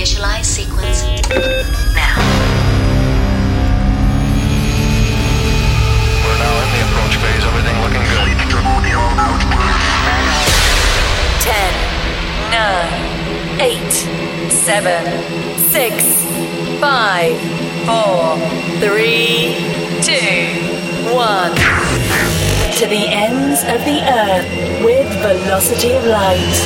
Initialize sequence now. We're now in the approach phase. Everything looking good. Primordial output. 10, 9, 8, 7, 6, 5, 4, 3, 2, 1. To the ends of the Earth with velocity of light.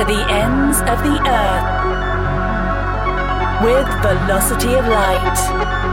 to the ends of the earth with velocity of light.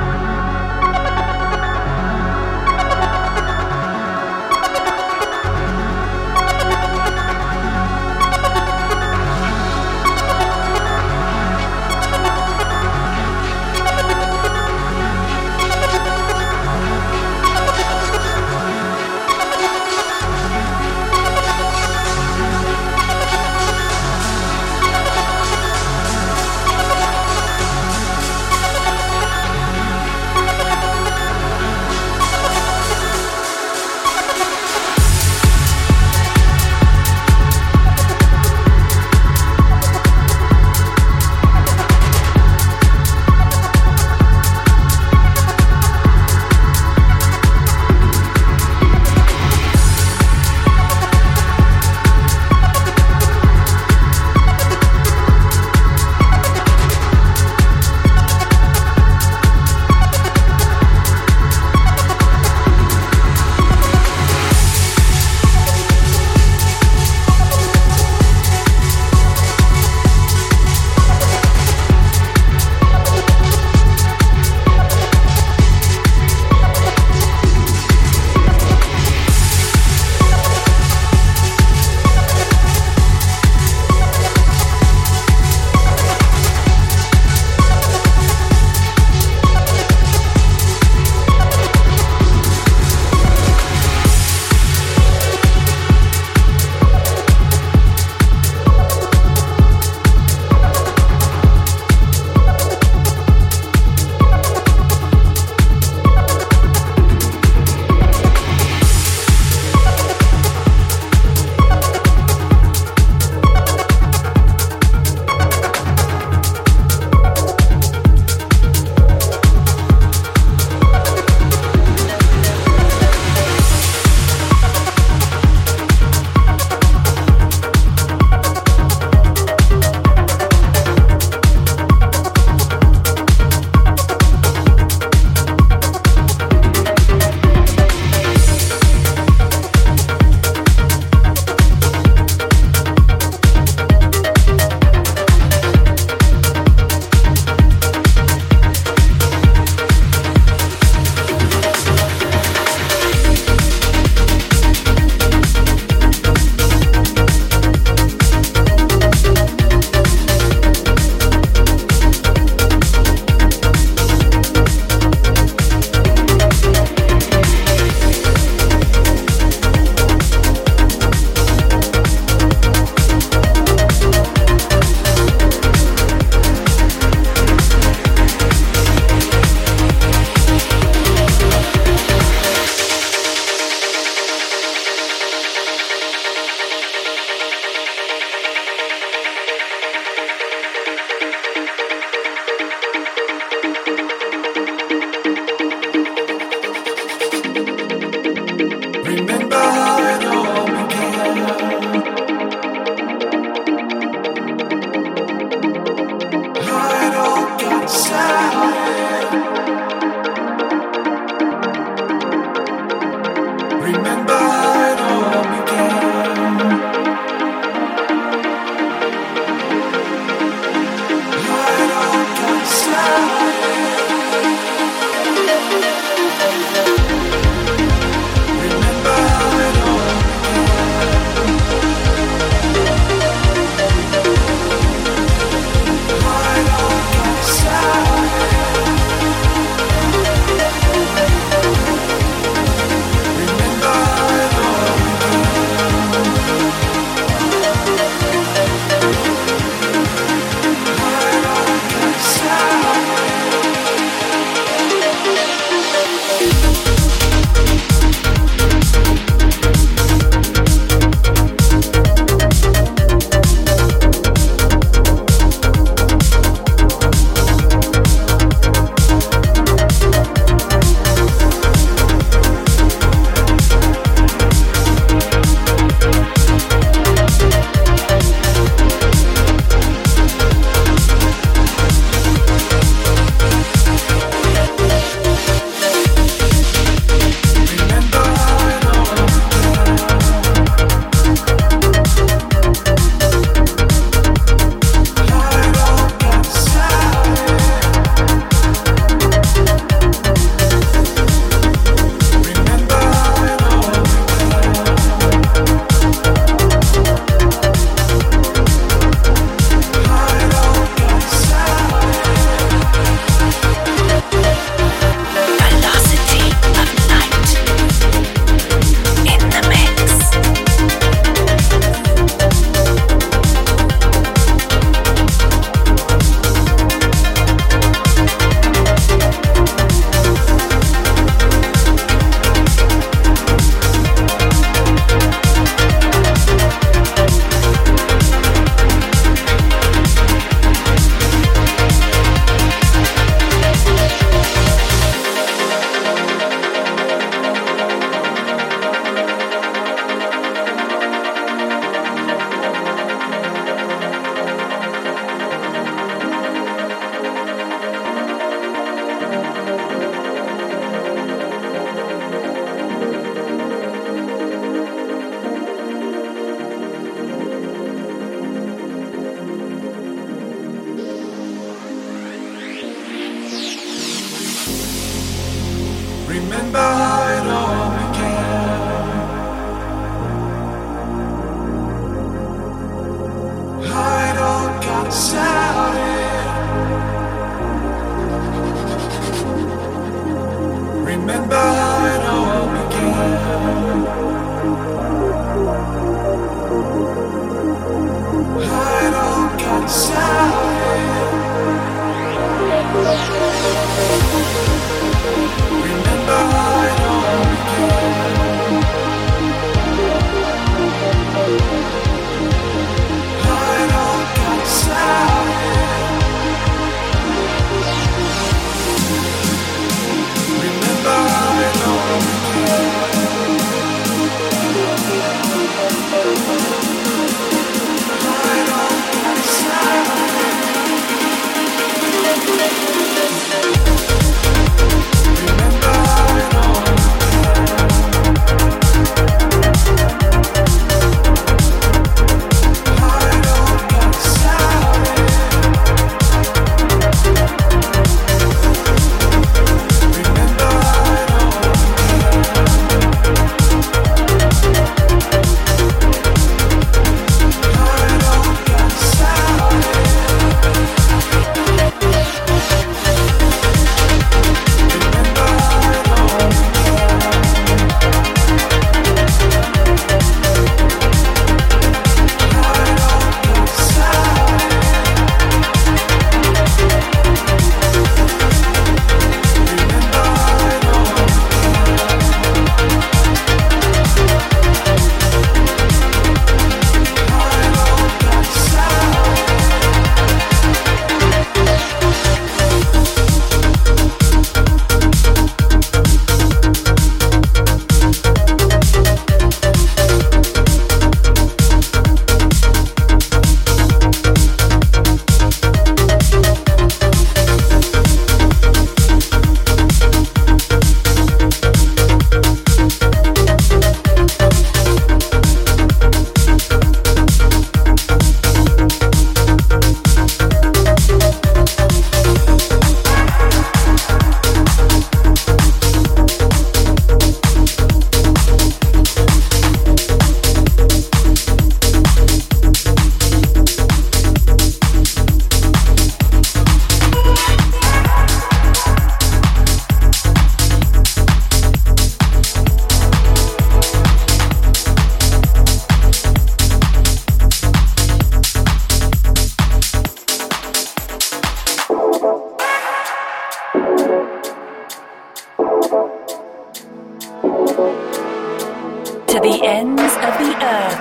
of the earth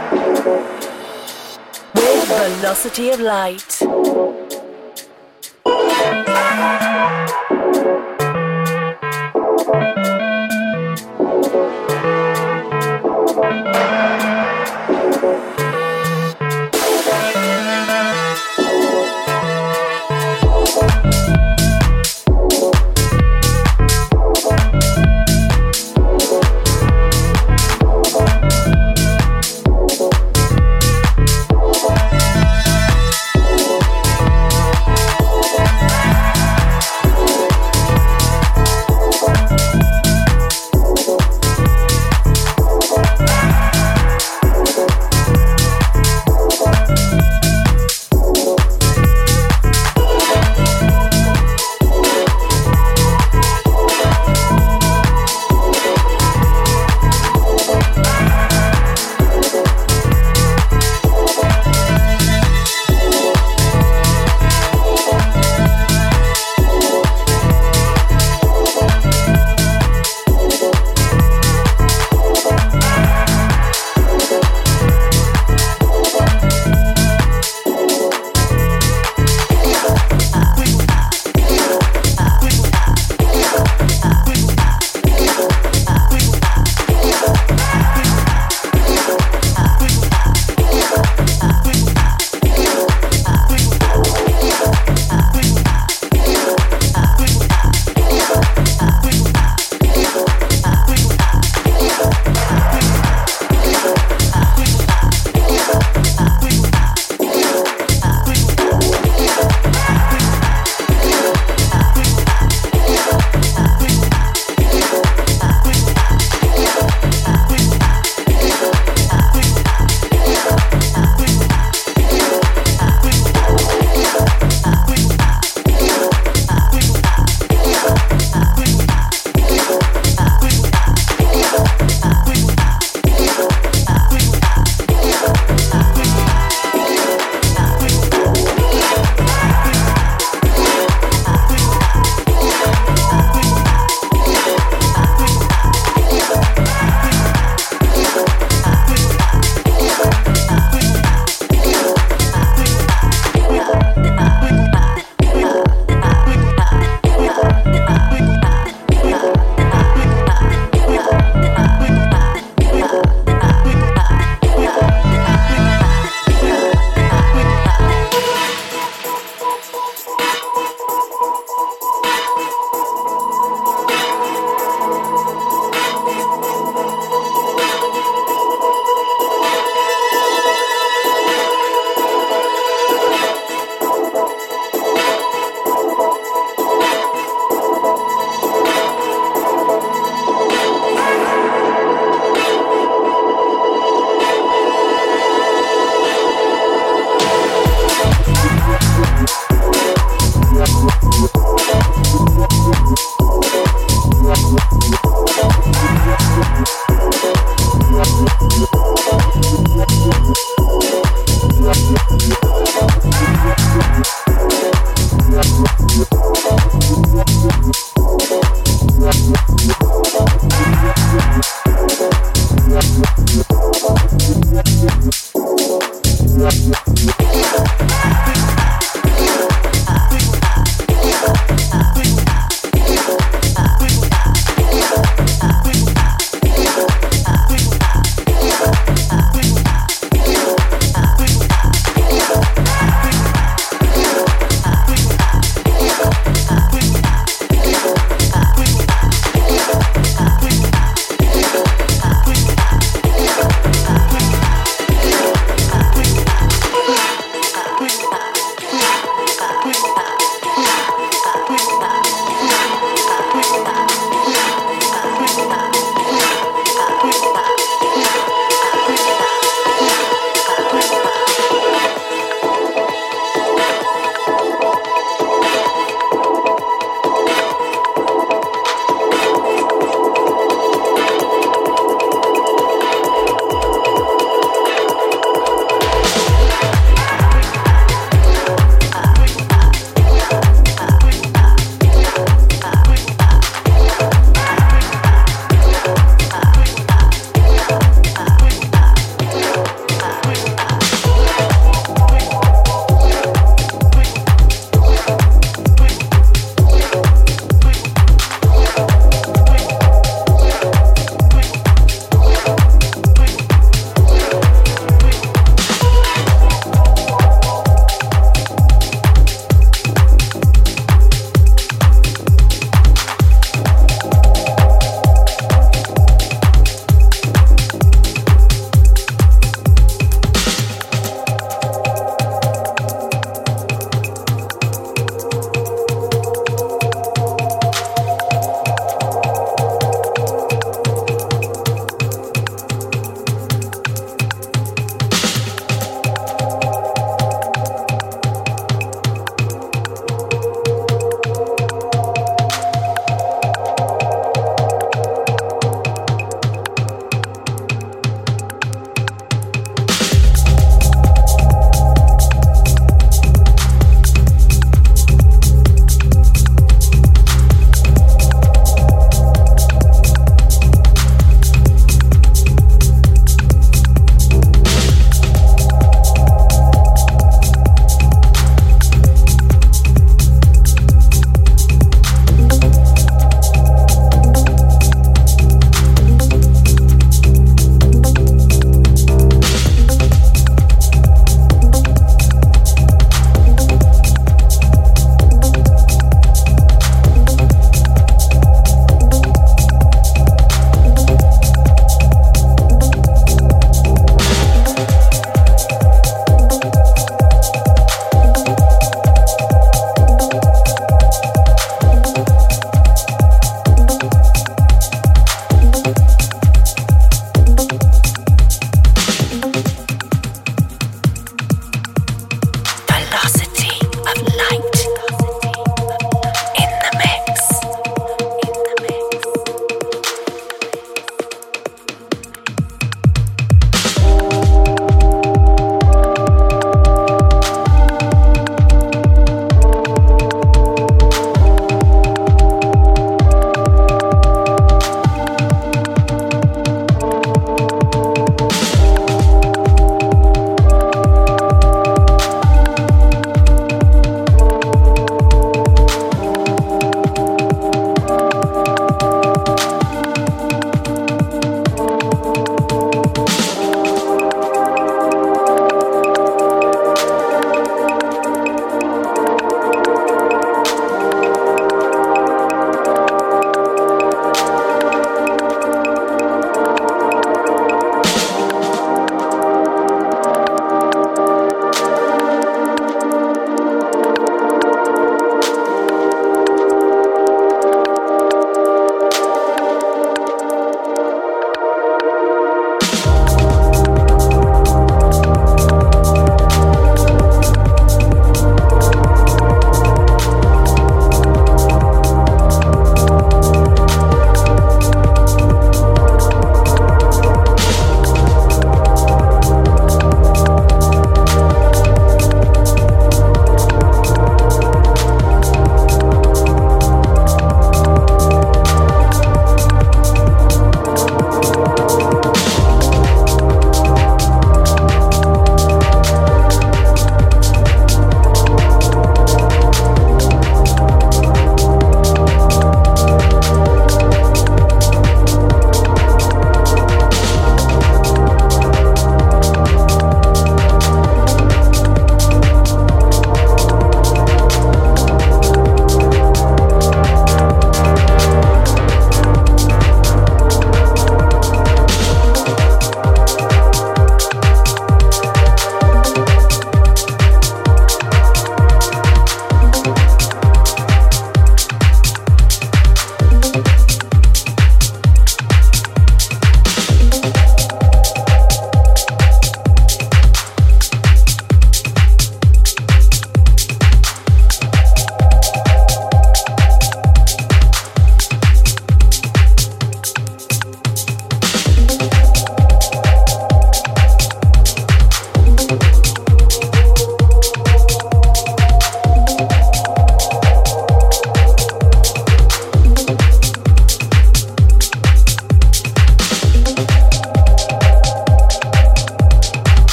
with velocity of light.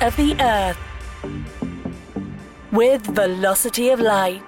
Of the earth with velocity of light.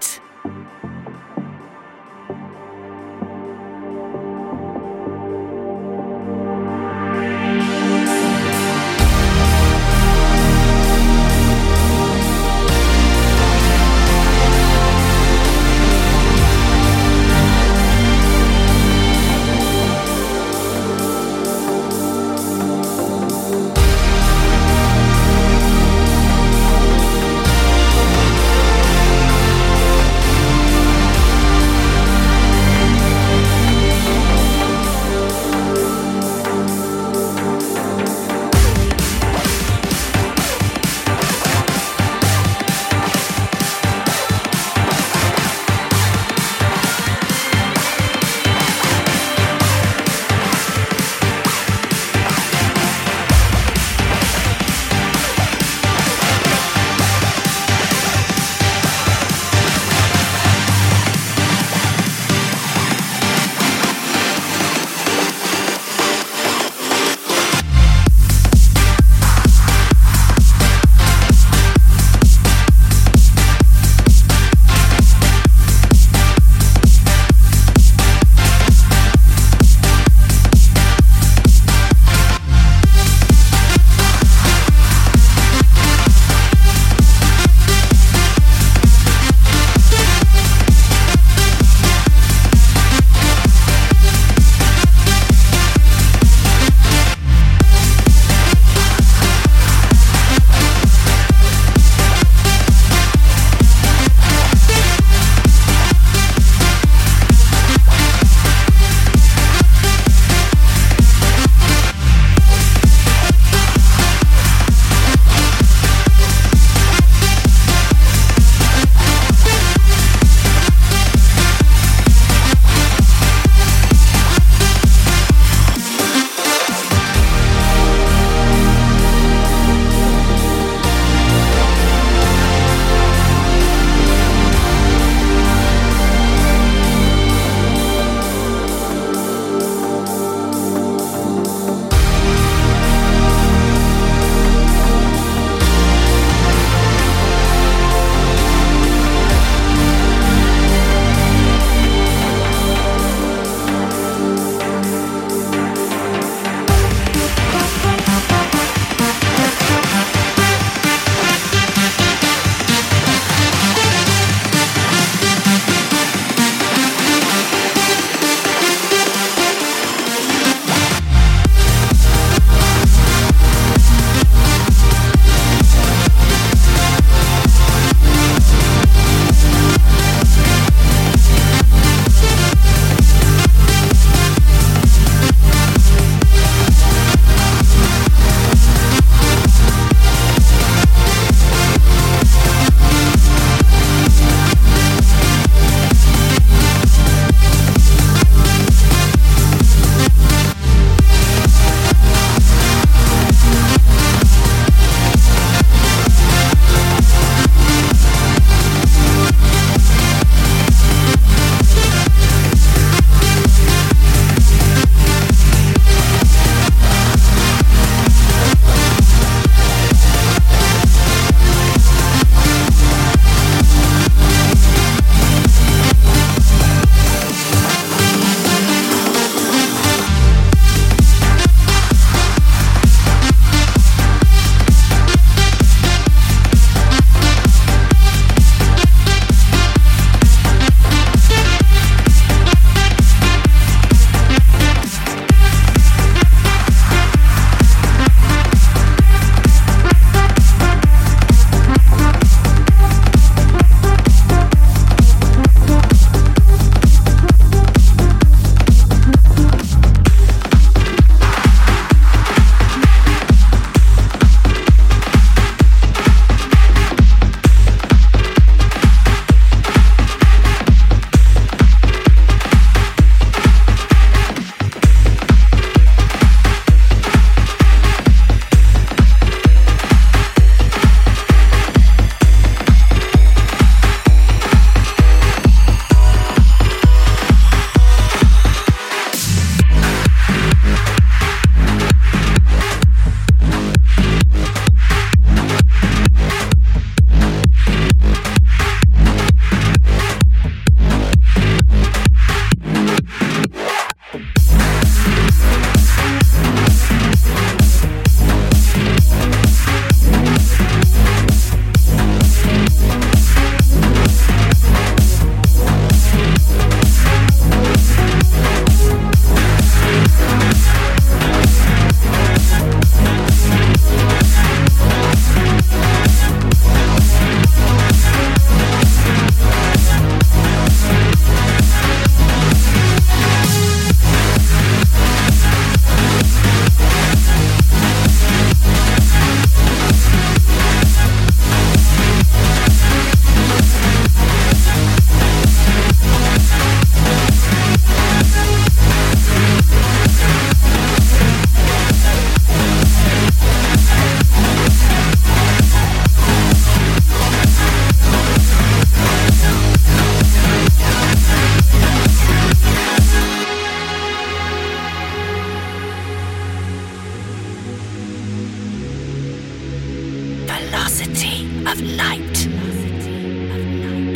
velocity of light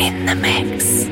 in the mix.